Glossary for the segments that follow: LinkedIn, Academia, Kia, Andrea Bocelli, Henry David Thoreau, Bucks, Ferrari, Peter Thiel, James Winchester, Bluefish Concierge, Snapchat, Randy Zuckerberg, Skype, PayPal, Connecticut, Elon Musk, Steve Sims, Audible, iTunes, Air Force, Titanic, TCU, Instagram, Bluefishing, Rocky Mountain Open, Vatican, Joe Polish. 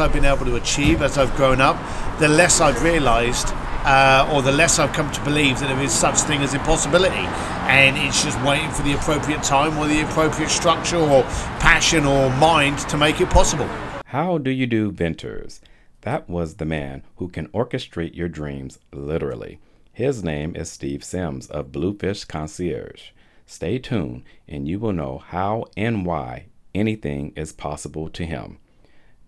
I've been able to achieve as I've grown up, the less I've realized or the less I've come to believe that there is such thing as impossibility, and it's just waiting for the appropriate time or the appropriate structure or passion or mind to make it possible. How do you do, Ventures? That was the man who can orchestrate your dreams literally. His name is Steve Sims of Bluefish Concierge. Stay tuned and you will know how and why anything is possible to him.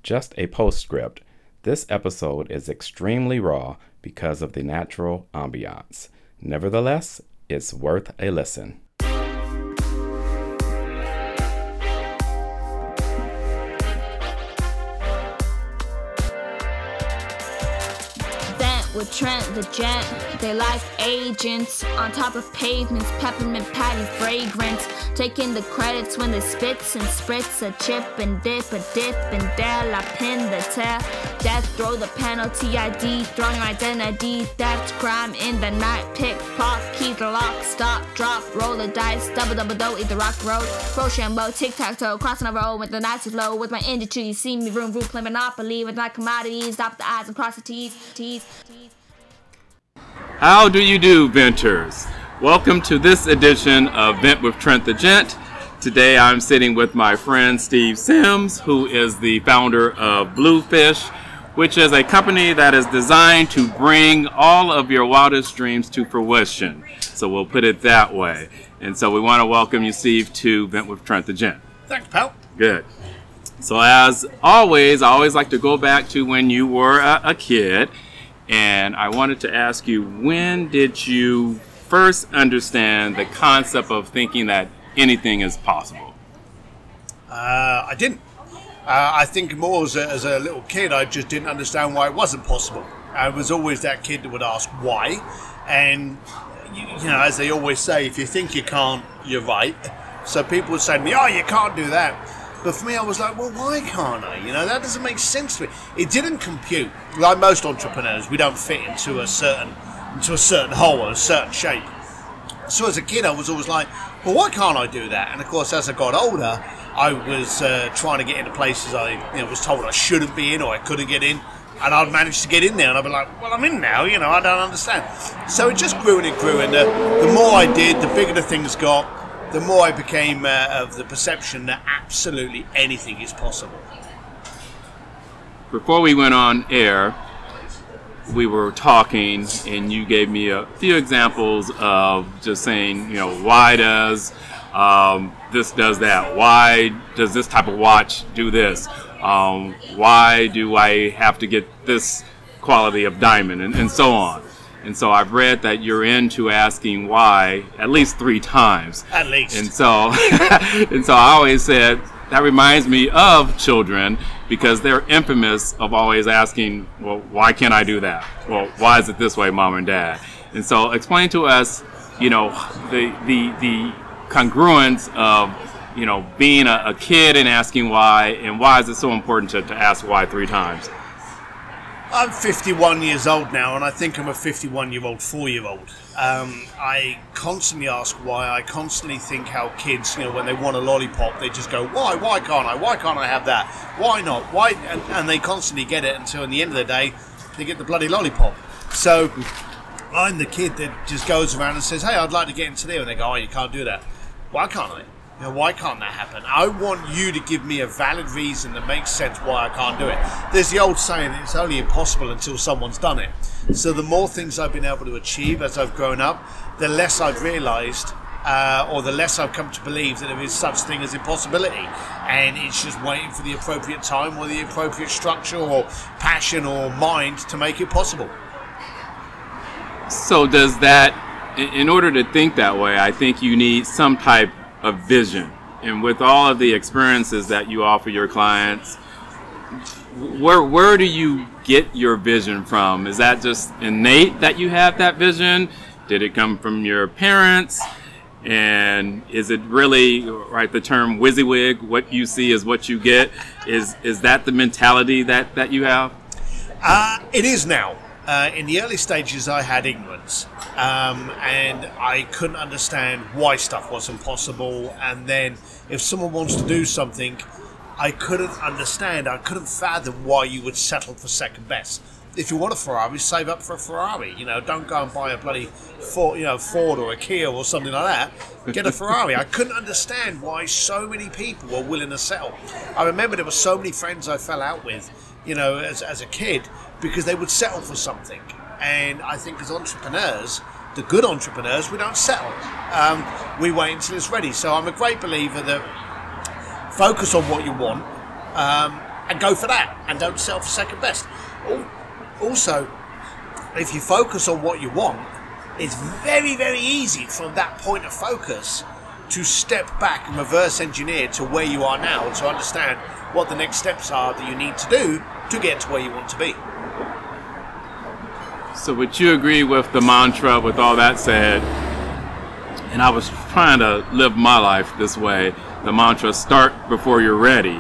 Just a postscript. This episode is extremely raw because of the natural ambiance. Nevertheless, it's worth a listen. With Trent the Jet, they life agents on top of pavements, peppermint patty fragrance, taking the credits when they spits and spritz, a chip and dip, a dip and dare, la pin the tear, death throw the penalty ID, throwing your identity, theft, crime in the night, pickpock, key the lock, stop, drop, roll the dice, double double dough, eat the rock road, Rochambeau, tic tac toe, crossing the road with the Nazi flow, with my industry, you see me room, room, play Monopoly, with my commodities, stop the eyes and cross the T's, T's. How do you do, Ventures? Welcome to this edition of Vent with Trent the Gent. Today I'm sitting with my friend Steve Sims, who is the founder of Bluefish, which is a company that is designed to bring all of your wildest dreams to fruition. So we'll put it that way. And so we want to welcome you, Steve, to Vent with Trent the Gent. Thanks, pal. Good. So as always, I always like to go back to when you were a kid. And I wanted to ask you, when did you first understand the concept of thinking that anything is possible? I didn't. I think more as a little kid, I just didn't understand why it wasn't possible. I was always that kid that would ask why. And, you know, as they always say, if you think you can't, you're right. So people would say to me, oh, you can't do that. But for me, I was like, well, why can't I? You know, that doesn't make sense to me. It didn't compute. Like most entrepreneurs, we don't fit into a certain hole or a certain shape. So as a kid, I was always like, well, why can't I do that? And of course, as I got older, I was trying to get into places I was told I shouldn't be in or I couldn't get in. And I'd manage to get in there, and I'd be like, well, I'm in now, you know, I don't understand. So it just grew and it grew. And the more I did, the bigger the things got. The more I became of the perception that absolutely anything is possible. Before we went on air, we were talking, and you gave me a few examples of just saying, you know, why does this does that? Why does this type of watch do this? Why do I have to get this quality of diamond, and so on? And so I've read that you're into asking why at least 3 times. At least. And so I always said, that reminds me of children, because they're infamous of always asking, well, why can't I do that? Well, why is it this way, Mom and Dad? And so explain to us, you know, the congruence of, you know, being a kid and asking why, and why is it so important to ask why 3 times? I'm 51 years old now, and I think I'm a 51-year-old, 4-year-old. I constantly ask why. I constantly think how kids, you know, when they want a lollipop, they just go, why? Why can't I? Why can't I have that? Why not? Why? And they constantly get it until, in the end of the day, they get the bloody lollipop. So I'm the kid that just goes around and says, hey, I'd like to get into there. And they go, oh, you can't do that. Why can't I? You know, why can't that happen? I want you to give me a valid reason that makes sense why I can't do it. There's the old saying, it's only impossible until someone's done it. So the more things I've been able to achieve as I've grown up, the less I've realized or the less I've come to believe that there is such thing as impossibility. And it's just waiting for the appropriate time or the appropriate structure or passion or mind to make it possible. So does that, in order to think that way, I think you need some type of vision. And with all of the experiences that you offer your clients, where do you get your vision from? Is that just innate that you have that vision? Did it come from your parents? And is it really, right, the term WYSIWYG, what you see is what you get? Is that the mentality that you have? It is now. In the early stages, I had ignorance, and I couldn't understand why stuff wasn't possible. And then if someone wants to do something, I couldn't understand. I couldn't fathom why you would settle for second best. If you want a Ferrari, save up for a Ferrari. You know, don't go and buy a bloody Ford, you know, Ford or a Kia or something like that. Get a Ferrari. I couldn't understand why so many people were willing to settle. I remember there were so many friends I fell out with, you know, as a kid, because they would settle for something. And I think as entrepreneurs, the good entrepreneurs, we don't settle. We wait until it's ready. So I'm a great believer that focus on what you want and go for that, and don't settle for second best. Also, if you focus on what you want, it's very, very easy from that point of focus to step back and reverse engineer to where you are now, to understand what the next steps are that you need to do to get to where you want to be. So would you agree with the mantra, with all that said, and I was trying to live my life this way, the mantra, start before you're ready,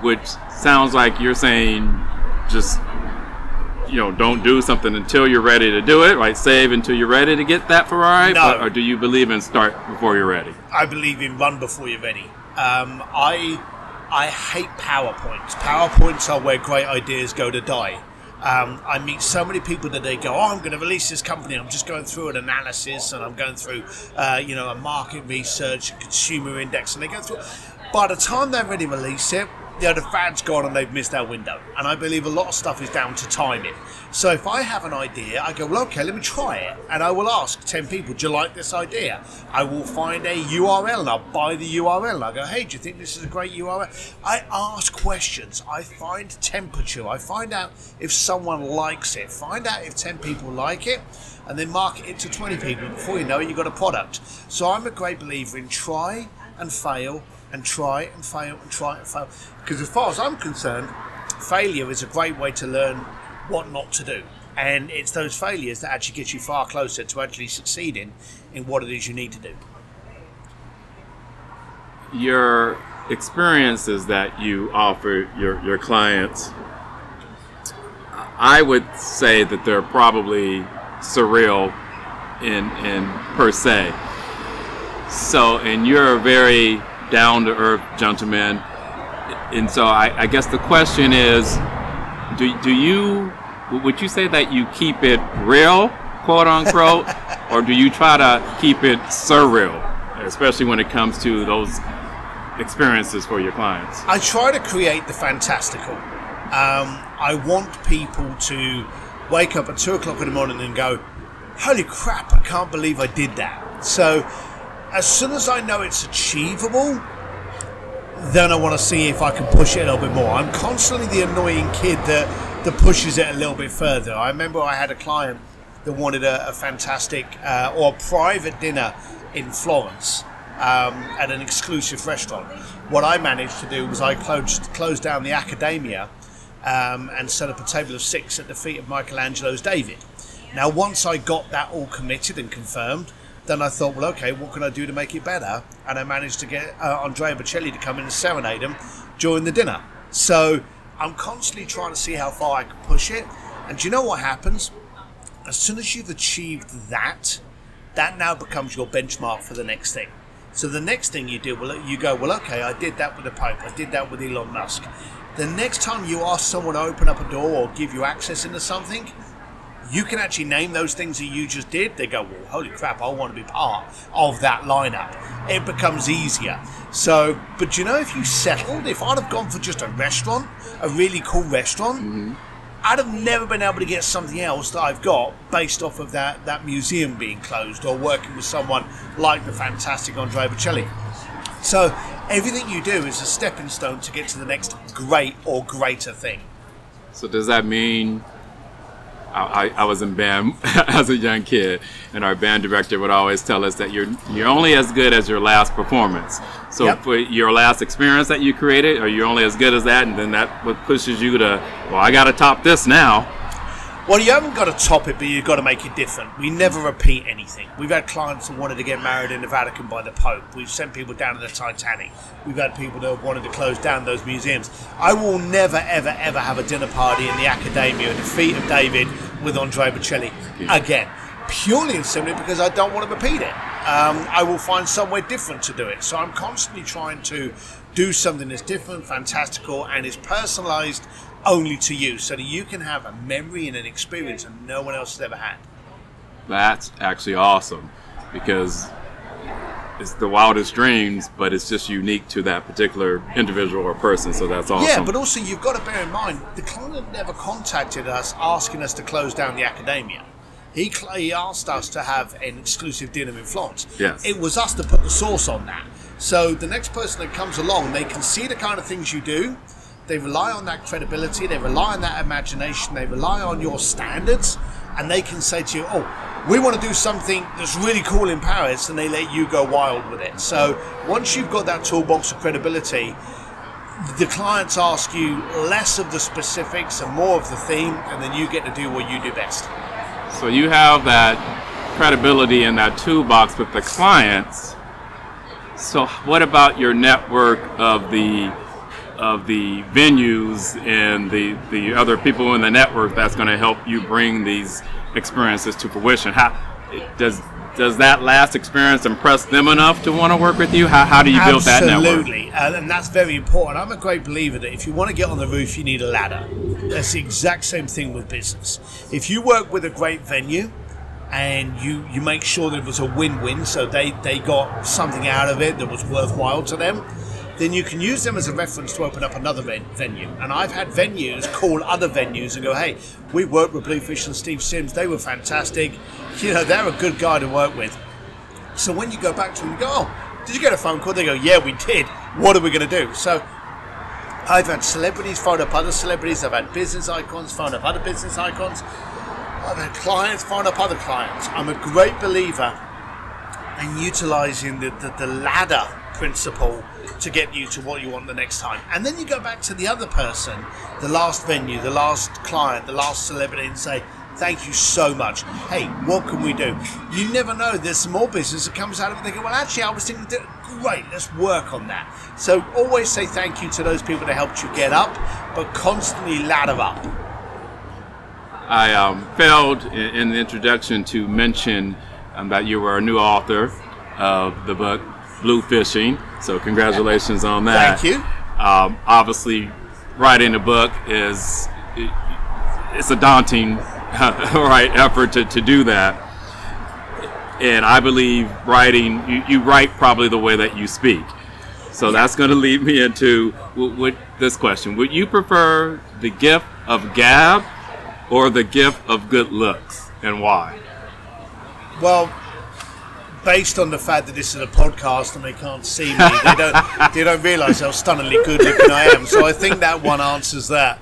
which sounds like you're saying just, you know, don't do something until you're ready to do it, right? Save until you're ready to get that Ferrari? No. Or do you believe in start before you're ready? I believe in run before you're ready. I hate PowerPoints. PowerPoints are where great ideas go to die. I meet so many people that they go, oh, I'm going to release this company. I'm just going through an analysis, and I'm going through, you know, a market research, consumer index, and they go through. By the time they really release it, you know, the fad's gone and they've missed their window. And I believe a lot of stuff is down to timing. So if I have an idea, I go, well, okay, let me try it. And I will ask 10 people, do you like this idea? I will find a URL and I'll buy the URL. And I go, hey, do you think this is a great URL? I ask questions. I find temperature. I find out if someone likes it. Find out if 10 people like it. And then market it to 20 people. Before you know it, you've got a product. So I'm a great believer in try and fail. And try and fail and try and fail, because as far as I'm concerned, failure is a great way to learn what not to do, and it's those failures that actually get you far closer to actually succeeding in what it is you need to do. Your experiences that you offer your clients, I would say that they're probably surreal in per se. So, and you're a very down-to-earth gentleman, and so I guess the question is, would you say that you keep it real, quote unquote, or do you try to keep it surreal, especially when it comes to those experiences for your clients? I try to create the fantastical. I want people to wake up at 2:00 in the morning and go, holy crap, I can't believe I did that. So as soon as I know it's achievable, then I want to see if I can push it a little bit more. I'm constantly the annoying kid that pushes it a little bit further. I remember I had a client that wanted a fantastic or a private dinner in Florence at an exclusive restaurant. What I managed to do was I closed down the Academia and set up a table of 6 at the feet of Michelangelo's David. Now, once I got that all committed and confirmed, then I thought, well, okay, what can I do to make it better? And I managed to get Andrea Bocelli to come in and serenade him during the dinner. So I'm constantly trying to see how far I can push it. And do you know what happens? As soon as you've achieved that, that now becomes your benchmark for the next thing. So the next thing you do, well, you go, well, okay, I did that with the Pope. I did that with Elon Musk. The next time you ask someone to open up a door or give you access into something, you can actually name those things that you just did. They go, well, holy crap, I want to be part of that lineup. It becomes easier. So, but you know, if you settled, if I'd have gone for just a restaurant, a really cool restaurant, mm-hmm. I'd have never been able to get something else that I've got based off of that museum being closed or working with someone like the fantastic Andrea Bocelli. So everything you do is a stepping stone to get to the next great or greater thing. So does that mean... I was in band as a young kid, and our band director would always tell us that you're only as good as your last performance. So yep. For your last experience that you created, or you're only as good as that, and then that what pushes you to, well, I got to top this now. Well, you haven't got to top it, but you've got to make it different. We never repeat anything. We've had clients that wanted to get married in the Vatican by the Pope. We've sent people down to the Titanic. We've had people that have wanted to close down those museums. I will never, ever, ever have a dinner party in the Academia at the feet of David with Andrea Bocelli again. purely and simply because I don't want to repeat it. I will find somewhere different to do it. So I'm constantly trying to do something that's different, fantastical, and is personalized only to you, so that you can have a memory and an experience that no one else has ever had. That's actually awesome, because it's the wildest dreams, but it's just unique to that particular individual or person, so that's awesome. Yeah, but also you've got to bear in mind, the client never contacted us asking us to close down the Academia. He asked us to have an exclusive dinner in Florence. Yes. It was us that put the sauce on that. So the next person that comes along, they can see the kind of things you do, they rely on that credibility, they rely on that imagination, they rely on your standards, and they can say to you, oh, we want to do something that's really cool in Paris, and they let you go wild with it. So once you've got that toolbox of credibility, the clients ask you less of the specifics and more of the theme, and then you get to do what you do best. So you have that credibility in that toolbox with the clients. So what about your network of the venues and the other people in the network that's going to help you bring these experiences to fruition? Does that last experience impress them enough to want to work with you? How do you build that network? Absolutely, and that's very important. I'm a great believer that if you want to get on the roof, you need a ladder. That's the exact same thing with business. If you work with a great venue and you make sure that it was a win-win, so they got something out of it that was worthwhile to them, then you can use them as a reference to open up another venue. And I've had venues call other venues and go, hey, we worked with Bluefish and Steve Sims. They were fantastic. You know, they're a good guy to work with. So when you go back to them, you go, oh, did you get a phone call? They go, yeah, we did. What are we going to do? So I've had celebrities phone up other celebrities. I've had business icons phone up other business icons. I've had clients phone up other clients. I'm a great believer in utilizing the ladder principle to get you to what you want the next time. And then you go back to the other person, the last venue, the last client, the last celebrity, and say, thank you so much. Hey, what can we do? You never know. There's some more business that comes out of it. They go, well, actually, I was thinking of doing it. Great, let's work on that. So always say thank you to those people that helped you get up, but constantly ladder up. I failed in the introduction to mention that you were a new author of the book, Bluefishing. So congratulations on that. Thank you. Obviously, writing a book is a daunting effort to do that. And I believe writing, you write probably the way that you speak. So that's going to lead me into with this question. Would you prefer the gift of gab or the gift of good looks, and why? Well, based on the fact that this is a podcast and they can't see me, they don't realise how stunningly good looking I am. So I think that one answers that.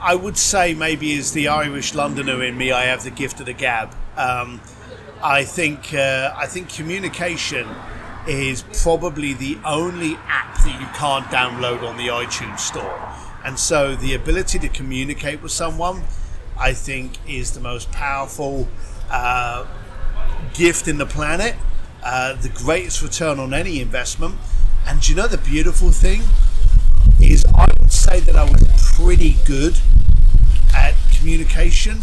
I would say maybe as the Irish Londoner in me, I have the gift of the gab. I think communication is probably the only app that you can't download on the iTunes store, and so the ability to communicate with someone, I think, is the most powerful gift in the planet, the greatest return on any investment. And do you know the beautiful thing is, I would say that I was pretty good at communication,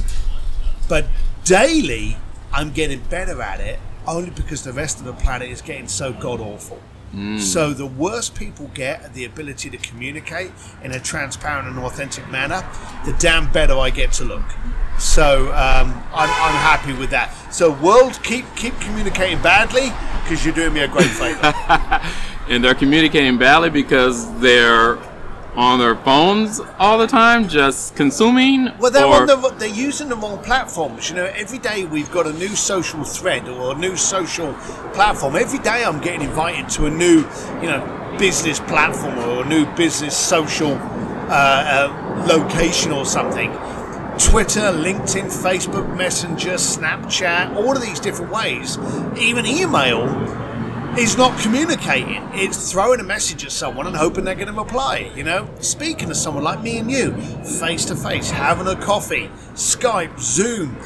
but daily I'm getting better at it only because the rest of the planet is getting so god awful. So the worse people get at the ability to communicate in a transparent and authentic manner, the damn better I get to look. So I'm happy with that. So world, keep communicating badly, because you're doing me a great favor. And they're communicating badly because they're on their phones all the time, just consuming? Well, they're using the wrong platforms. You know, every day we've got a new social thread or a new social platform. Every day I'm getting invited to a new, business platform or a new business social location or something. Twitter, LinkedIn, Facebook, Messenger, Snapchat, all of these different ways. Even email is not communicating. It's throwing a message at someone and hoping they're going to reply. Speaking to someone like me and you, face to face, having a coffee, Skype, Zoom,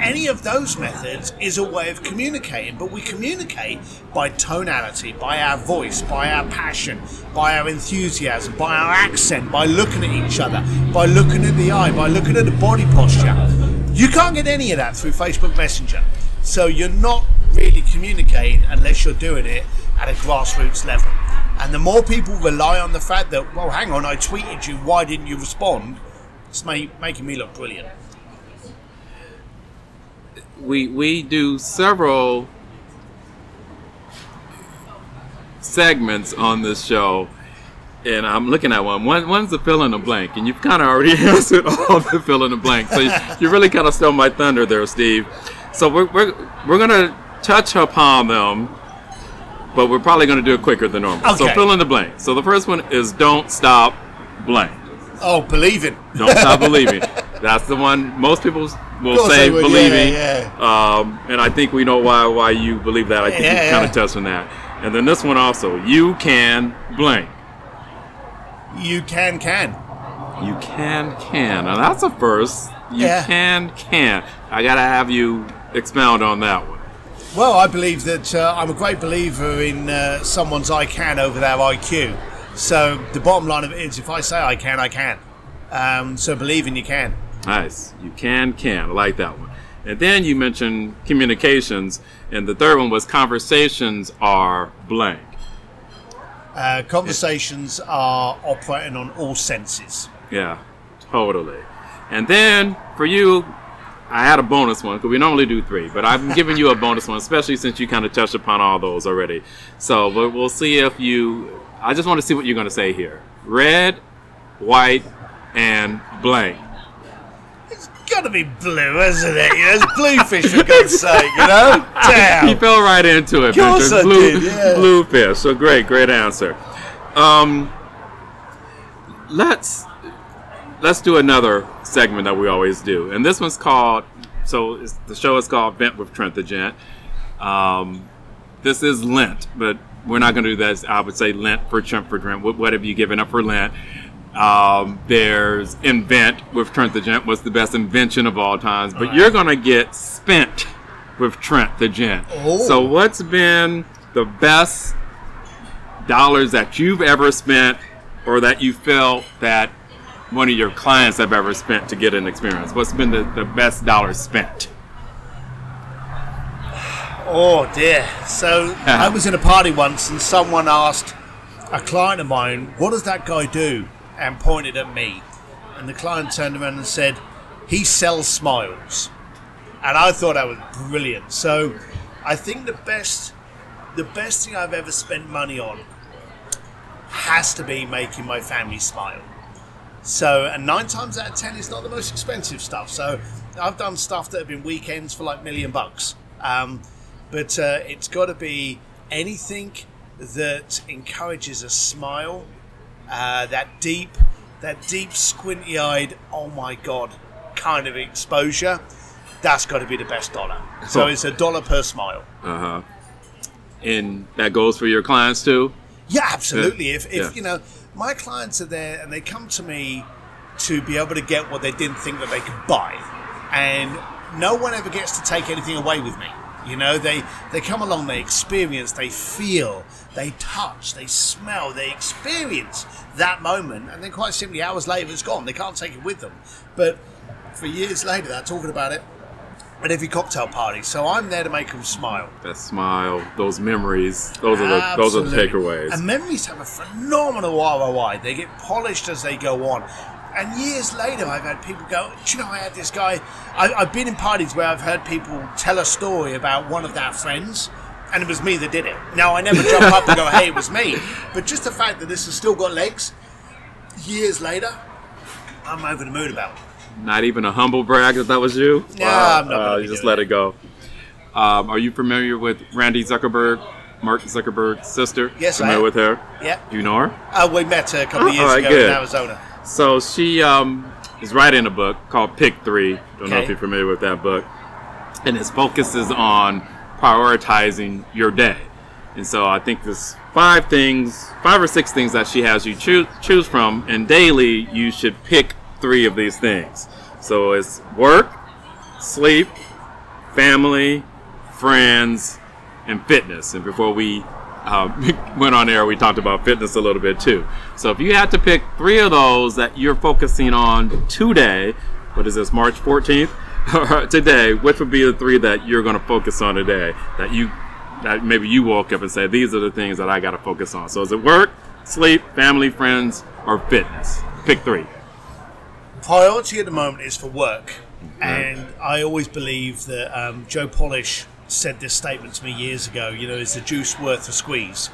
any of those methods is a way of communicating. But we communicate by tonality, by our voice, by our passion, by our enthusiasm, by our accent, by looking at each other, by looking at the eye, by looking at the body posture. You can't get any of that through Facebook Messenger. So you're not really communicating unless you're doing it at a grassroots level. And the more people rely on the fact that, well, hang on, I tweeted you, why didn't you respond? It's making me look brilliant. We do several segments on this show, and I'm looking at one's the fill in the blank, and you've kind of already answered all the fill in the blank, so you really kind of stole my thunder there, Steve. So we're going to touch upon them, but we're probably going to do it quicker than normal. Okay. So fill in the blank. So the first one is don't stop blank. Oh, believing. Don't stop believing. That's the one most people will say believing. Yeah, yeah. And I think we know why you believe that. I think you kind of touched on that. And then this one also, you can blank. You can. You can. Now that's a first. You can. I got to have you expound on that one. Well, I believe that I'm a great believer in someone's I can over their IQ. So the bottom line of it is, if I say I can, I can. So believe in you can. Nice. You can. I like that one. And then you mentioned communications, and the third one was conversations are blank. Conversations are operating on all senses. Yeah, totally. And then for you, I had a bonus one, because we normally do three, but I'm giving you a bonus one, especially since you kind of touched upon all those already. So but we'll see if you... I just want to see what you're going to say here. Red, white, and blank. It's got to be blue, isn't it? It's Bluefish, for God's sake, you know? Damn. He fell right into it, Victor. Bluefish. So great answer. Let's do another segment that we always do. And this one's called, the show is called Bent with Trent the Gent. This is Lent, but we're not going to do that. I would say Lent for Trent for Trent. What have you given up for Lent? There's Invent with Trent the Gent. What's the best invention of all times? But all right, you're going to get spent with Trent the Gent. Oh. So what's been the best dollars that you've ever spent, or that you felt that one of your clients have ever spent to get an experience? What's been the best dollar spent? Oh dear. So I was in a party once, and someone asked a client of mine, what does that guy do? And pointed at me. And the client turned around and said, he sells smiles. And I thought that was brilliant. So I think the best thing I've ever spent money on has to be making my family smile. So, and 9 times out of 10, it's not the most expensive stuff. So, I've done stuff that have been weekends for like $1 million. But it's got to be anything that encourages a smile, that deep squinty-eyed, oh my God, kind of exposure. That's got to be the best dollar. So, it's $1 per smile. Uh-huh. And that goes for your clients too? Yeah, absolutely. If you know... My clients are there, and they come to me to be able to get what they didn't think that they could buy. And no one ever gets to take anything away with me. You know, they come along, they experience, they feel, they touch, they smell, they experience that moment. And then quite simply, hours later, it's gone. They can't take it with them. But for years later, they're talking about it at every cocktail party. So I'm there to make them smile. That smile, those memories, those are the takeaways. And memories have a phenomenal ROI. They get polished as they go on. And years later, I've had people go, do you know, I had this guy, I've been in parties where I've heard people tell a story about one of their friends, and it was me that did it. Now, I never jump up and go, hey, it was me. But just the fact that this has still got legs, years later, I'm over the moon about it. Not even a humble brag that was you? No, I'm not going to just let it go. Are you familiar with Randy Zuckerberg, Mark Zuckerberg's sister? Yes, I am. With her? Yeah. Do you know her? We met her a couple of years ago in Arizona. So she is writing a book called Pick 3. Don't know if you're familiar with that book. And it focuses on prioritizing your day. And so I think there's 5 or 6 things that she has you choose from. And daily you should pick 3 of these things. So it's work, sleep, family, friends, and fitness. And before we went on air, we talked about fitness a little bit too. So if you had to pick 3 of those that you're focusing on today, what is this, March 14th, today, which would be the three that you're going to focus on today? That maybe you woke up and said, these are the things that I got to focus on. So is it work, sleep, family, friends, or fitness? Pick three. Priority at the moment is for work. Mm-hmm. And I always believe that Joe Polish said this statement to me years ago, is the juice worth a squeeze?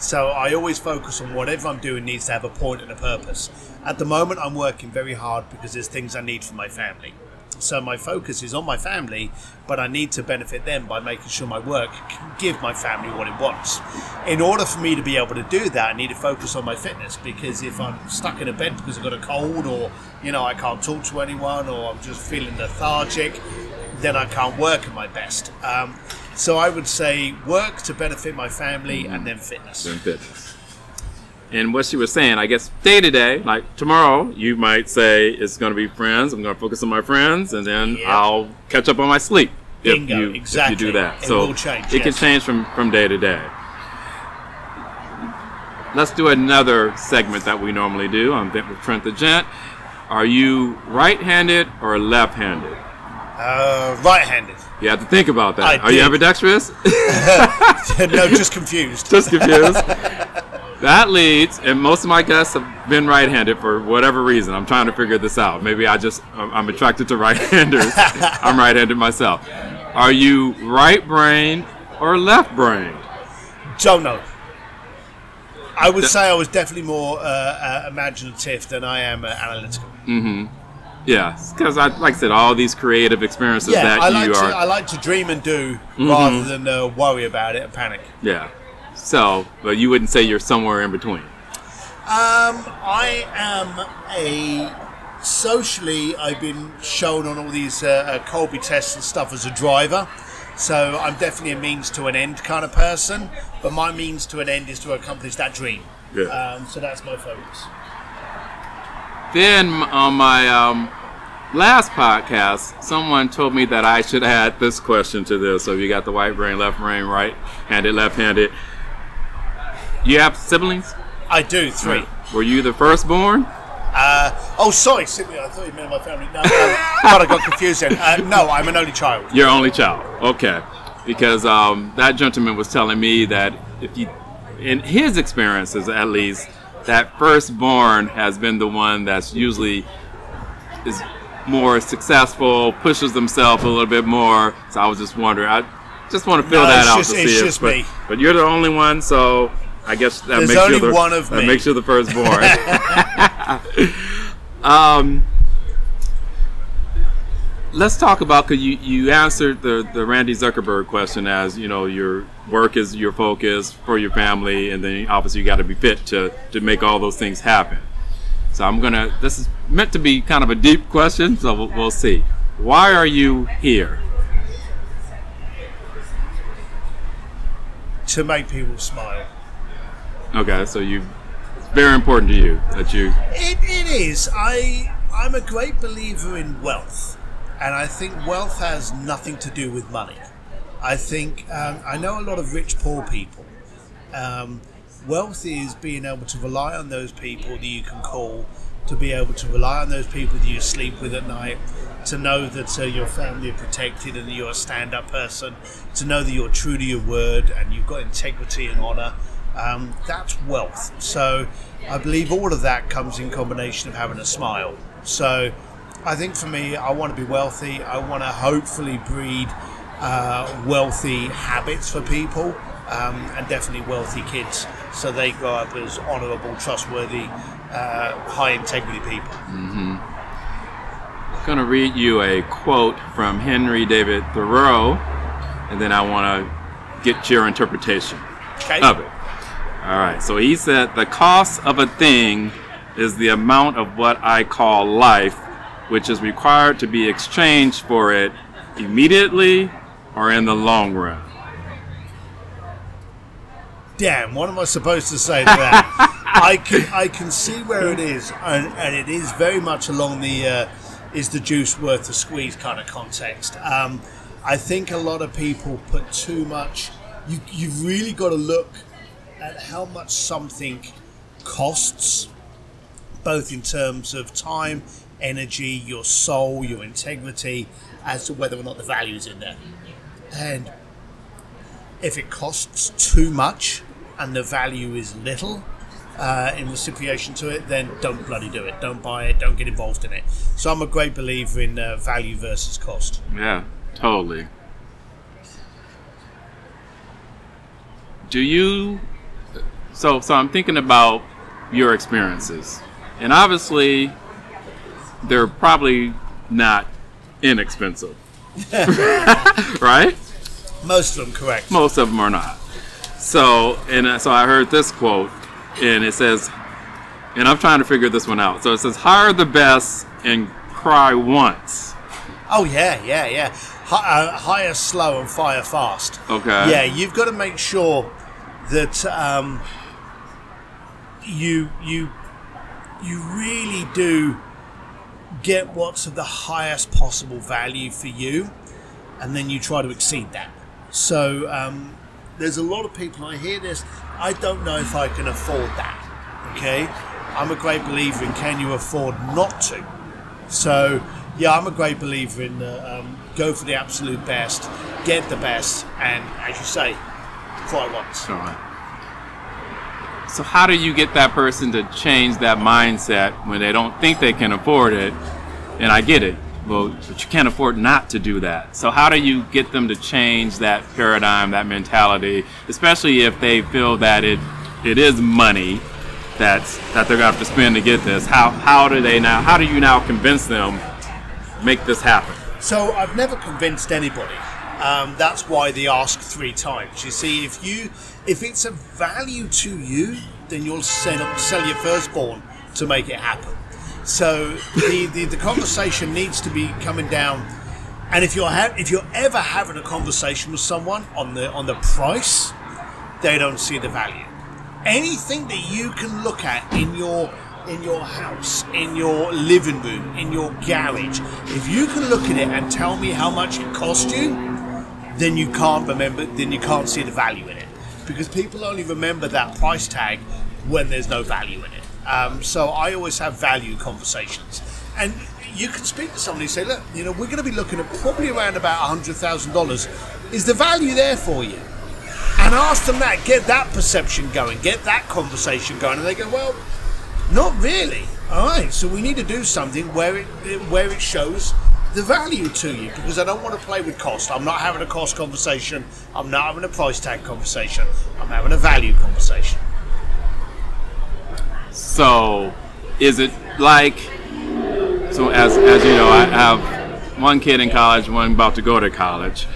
So I always focus on whatever I'm doing needs to have a point and a purpose. At the moment, I'm working very hard because there's things I need for my family. So my focus is on my family, but I need to benefit them by making sure my work can give my family what it wants. In order for me to be able to do that, I need to focus on my fitness, because if I'm stuck in a bed because I've got a cold, or I can't talk to anyone, or I'm just feeling lethargic, then I can't work at my best. So I would say work to benefit my family, mm-hmm. and then fitness. And what she was saying, I guess day to day, like tomorrow, you might say it's going to be friends. I'm going to focus on my friends, and then I'll catch up on my sleep. Bingo. If you do that. It will change. It can change from day to day. Let's do another segment that we normally do. I'm with Trent the Gent. Are you right-handed or left-handed? Right-handed. You have to think about that. Are you ambidextrous? No, just confused. That leads, and most of my guests have been right-handed for whatever reason. I'm trying to figure this out. Maybe I'm attracted to right-handers. I'm right-handed myself. Are you right-brained or left-brained? Don't know. I would say I was definitely more imaginative than I am analytical. Mm-hmm. Yeah, because like I said, all these creative experiences I like to dream and do, mm-hmm. rather than worry about it and panic. Yeah. So, but you wouldn't say you're somewhere in between? I am socially, I've been shown on all these Colby tests and stuff as a driver. So I'm definitely a means to an end kind of person, but my means to an end is to accomplish that dream. Yeah. So that's my focus. Then on my last podcast, someone told me that I should add this question to this. So you got the white brain, left brain, right-handed, left-handed. You have siblings? I do, three. Were you the firstborn? Sorry, sibling. I thought you meant my family. No, I got confused then. No, I'm an only child. You're only child. Okay. Because that gentleman was telling me that in his experiences at least, that firstborn has been the one that's usually is more successful, pushes themselves a little bit more. So I was just wondering. I just want to fill that out to see. But you're the only one, so... I guess that makes you the firstborn. Let's talk about, because you answered the Randy Zuckerberg question as, your work is your focus for your family, and then obviously you got to be fit to make all those things happen. So this is meant to be kind of a deep question, so we'll see. Why are you here? To make people smile. Okay, so it's very important to you that you... It is. I'm a great believer in wealth. And I think wealth has nothing to do with money. I think... I know a lot of rich, poor people. Wealth is being able to rely on those people that you can call, to be able to rely on those people that you sleep with at night, to know that your family are protected and that you're a stand-up person, to know that you're true to your word and you've got integrity and honour. That's wealth. So I believe all of that comes in combination of having a smile. So I think for me, I want to be wealthy. I want to hopefully breed wealthy habits for people, and definitely wealthy kids, so they grow up as honourable, trustworthy, high integrity people. Mm-hmm. I'm going to read you a quote from Henry David Thoreau, and then I want to get your interpretation of it. All right, so he said, the cost of a thing is the amount of what I call life, which is required to be exchanged for it immediately or in the long run. Damn, what am I supposed to say to that? I can see where it is, and it is very much along the is the juice worth the squeeze kind of context. I think a lot of people put too much... You've really got to look at how much something costs both in terms of time, energy, your soul, your integrity, as to whether or not the value is in there. And if it costs too much and the value is little in reciprocation to it, then don't bloody do it. Don't buy it. Don't get involved in it. So I'm a great believer in value versus cost. Yeah, totally. Do you... So I'm thinking about your experiences. And obviously, they're probably not inexpensive. Right? Most of them, correct. Most of them are not. So I heard this quote, and it says, and I'm trying to figure this one out. So it says, hire the best and cry once. Oh, yeah. Hire slow and fire fast. Okay. Yeah, you've got to make sure that you really do get what's of the highest possible value for you, and then you try to exceed that. So there's a lot of people, I hear this, I don't know if I can afford that. Okay, I'm a great believer in can you afford not to. So yeah, I'm a great believer in go for the absolute best, get the best, and as you say, quite once. All right. So how do you get that person to change that mindset when they don't think they can afford it? And I get it. Well, but you can't afford not to do that. So how do you get them to change that paradigm, that mentality, especially if they feel that it is money that they're going to have to spend to get this? How do you now convince them, make this happen? So I've never convinced anybody. That's why they ask three times. You see, if it's of value to you, then you'll sell your firstborn to make it happen. So the conversation needs to be coming down. And if you're ever having a conversation with someone on the price, they don't see the value. Anything that you can look at in your house, in your living room, in your garage, if you can look at it and tell me how much it cost you, then you can't see the value in it, because people only remember that price tag when there's no value in it. So I always have value conversations, and you can speak to somebody and say, look, we're going to be looking at probably around about $100,000. Is the value there for you? And ask them that, get that perception going, get that conversation going, and they go, well, not really. All right, so we need to do something where it shows the value to you, because I don't want to play with cost. I'm not having a cost conversation. I'm not having a price tag conversation. I'm having a value conversation. So is it like, so as you know, I have one kid in college, one about to go to college,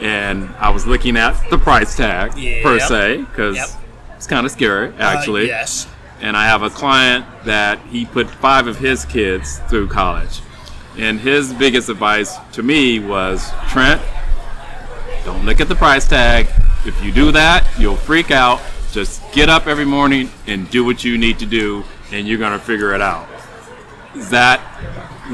and I was looking at the price tag, yep, per se, because it's kind of scary, actually. Yes. And I have a client that he put 5 of his kids through college. And his biggest advice to me was, Trent, don't look at the price tag. If you do that, you'll freak out. Just get up every morning and do what you need to do, and you're going to figure it out. Is that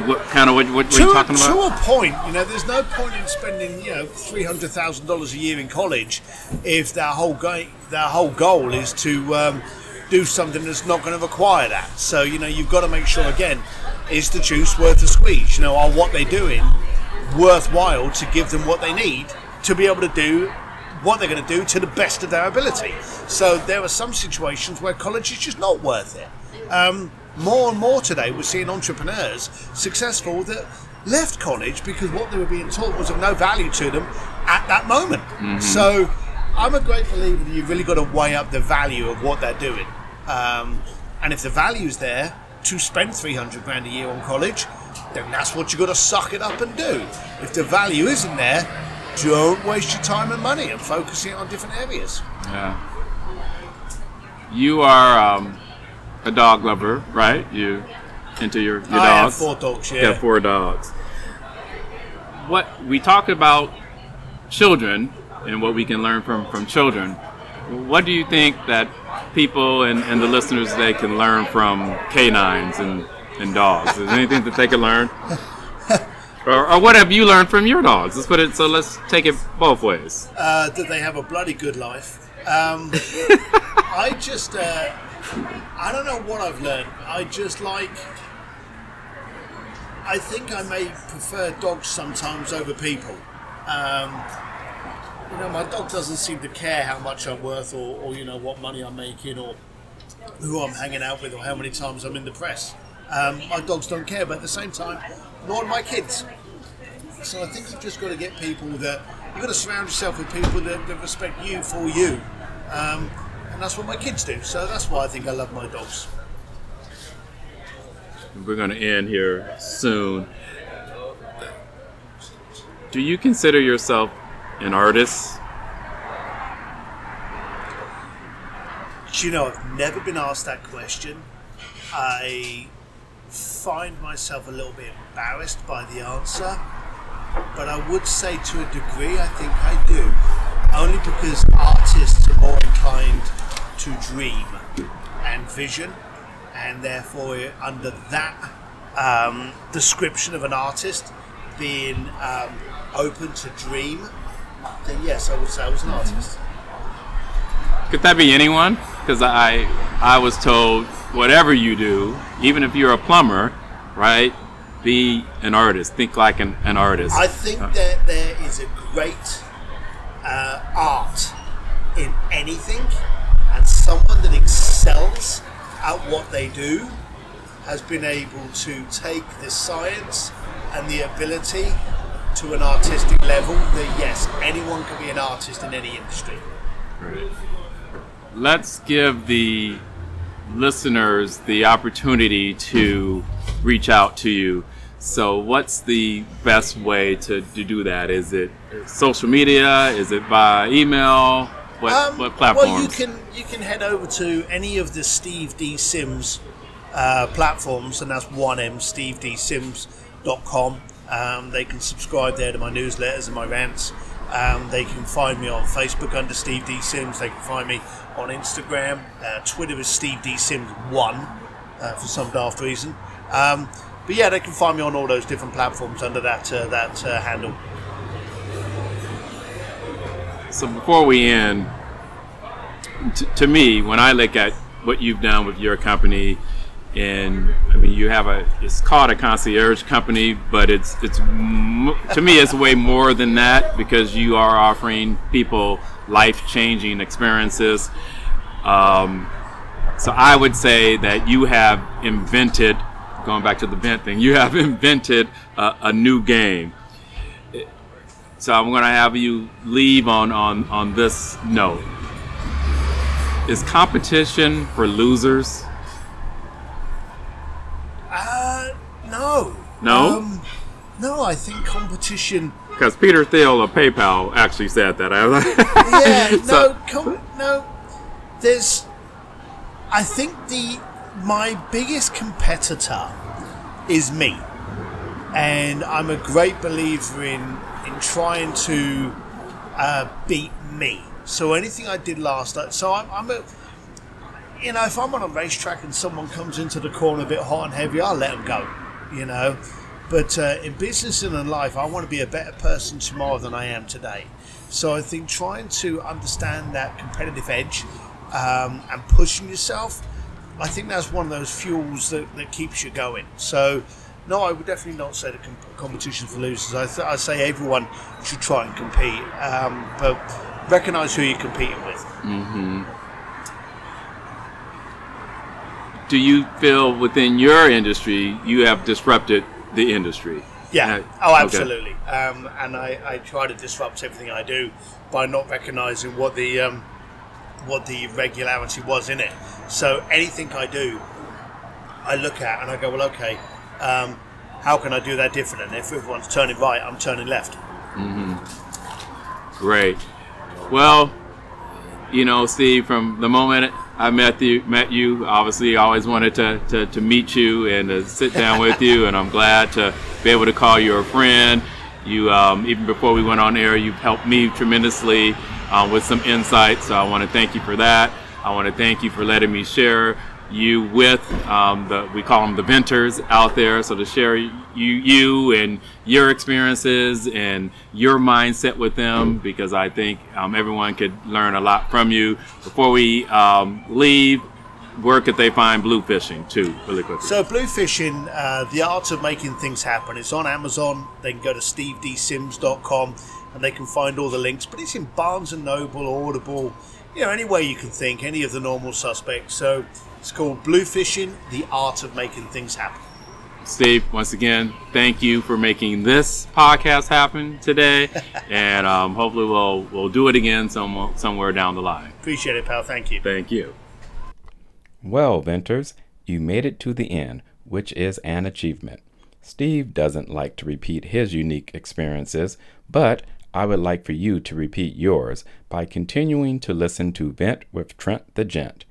what you're talking about? To a point. There's no point in spending $300,000 a year in college if their whole goal is to do something that's not going to require that. So you've got to make sure, again, is the juice worth the squeeze? Are what they're doing worthwhile to give them what they need to be able to do what they're going to do to the best of their ability? So there are some situations where college is just not worth it. More and more today, we're seeing entrepreneurs successful that left college because what they were being taught was of no value to them at that moment. Mm-hmm. So I'm a great believer that you've really got to weigh up the value of what they're doing. And if the value's there, to spend $300,000 a year on college, then that's what you got to suck it up and do. If the value isn't there, don't waste your time and money and focus it on different areas. Yeah. You are a dog lover, right? You into your dogs? I have 4 dogs, yeah. You have 4 dogs. What we talk about children and what we can learn from children. What do you think that people and the listeners today can learn from canines and dogs? Is there anything that they can learn? Or what have you learned from your dogs? Let's take it both ways. That they have a bloody good life. I just I don't know what I've learned. I think I may prefer dogs sometimes over people. You know, my dog doesn't seem to care how much I'm worth or you know, what money I'm making or who I'm hanging out with or how many times I'm in the press. My dogs don't care, but at the same time, nor do my kids. So I think you've just got to get people that, you've got to surround yourself with people that respect you for you. And that's what my kids do. So that's why I think I love my dogs. We're going to end here soon. Do you consider yourself an artist? Do you know, I've never been asked that question. I find myself a little bit embarrassed by the answer, but I would say to a degree I think I do, only because artists are more inclined to dream and vision, and therefore under that description of an artist being open to dream, then yes, I would say I was an artist. Could that be anyone? Because I was told whatever you do, even if you're a plumber, right, be an artist. Think like an artist. I think that there is a great art in anything, and someone that excels at what they do has been able to take the science and the ability to an artistic level that, yes, anyone can be an artist in any industry. Right. Let's give the listeners the opportunity to reach out to you. So what's the best way to do that? Is it social media? Is it by email? What platforms? Well, you can head over to any of the Steve D. Sims platforms, and that's 1M, stevedsims.com. They can subscribe there to my newsletters and my rants. They can find me on Facebook under Steve D. Sims. They can find me on Instagram. Twitter is Steve D. Sims 1 for some daft reason. But yeah, they can find me on all those different platforms under that handle. So before we end, to me, when I look at what you've done with your company, and I mean, you have it's called a concierge company, but it's to me, it's way more than that, because you are offering people life-changing experiences. So I would say that you have invented, going back to the vent thing, you have invented a new game. So I'm going to have you leave on this note. Is competition for losers? No. No? No, I think competition... Because Peter Thiel of PayPal actually said that. I was like, yeah, There's... I think my biggest competitor is me. And I'm a great believer in trying to beat me. So anything I did last night... So I'm a... You know, if I'm on a racetrack and someone comes into the corner a bit hot and heavy, I'll let them go, you know. But in business and in life, I want to be a better person tomorrow than I am today. So I think trying to understand that competitive edge and pushing yourself, I think that's one of those fuels that keeps you going. So, no, I would definitely not say the competition for losers. I say everyone should try and compete, but recognize who you're competing with. Mm-hmm. Do you feel within your industry you have disrupted the industry? Yeah. Oh, absolutely. Okay. And I try to disrupt everything I do by not recognizing what the irregularity was in it. So anything I do, I look at and I go, well, okay, how can I do that different? And if everyone's turning right, I'm turning left. Mm-hmm. Great. Well, you know, Steve, from the moment I met you. Obviously, I always wanted to meet you and to sit down with you, and I'm glad to be able to call you a friend. You, even before we went on air, you've helped me tremendously with some insight, so I want to thank you for that. I want to thank you for letting me share you with we call them the venters out there, so to share you and your experiences and your mindset with them, because I think everyone could learn a lot from you. Before we leave, where could they find Bluefishing too, really quickly? So Bluefishing, the art of making things happen. It's on Amazon. They can go to stevedsims.com and they can find all the links. But it's in Barnes & Noble, Audible, you know, any way you can think, any of the normal suspects. So it's called Bluefishing, the art of making things happen. Steve, once again, thank you for making this podcast happen today, and hopefully we'll do it again somewhere down the line. Appreciate it, pal. Thank you. Thank you. Well, Venters, you made it to the end, which is an achievement. Steve doesn't like to repeat his unique experiences, but I would like for you to repeat yours by continuing to listen to Vent with Trent the Gent.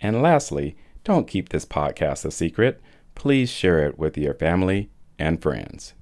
And lastly, don't keep this podcast a secret. Please share it with your family and friends.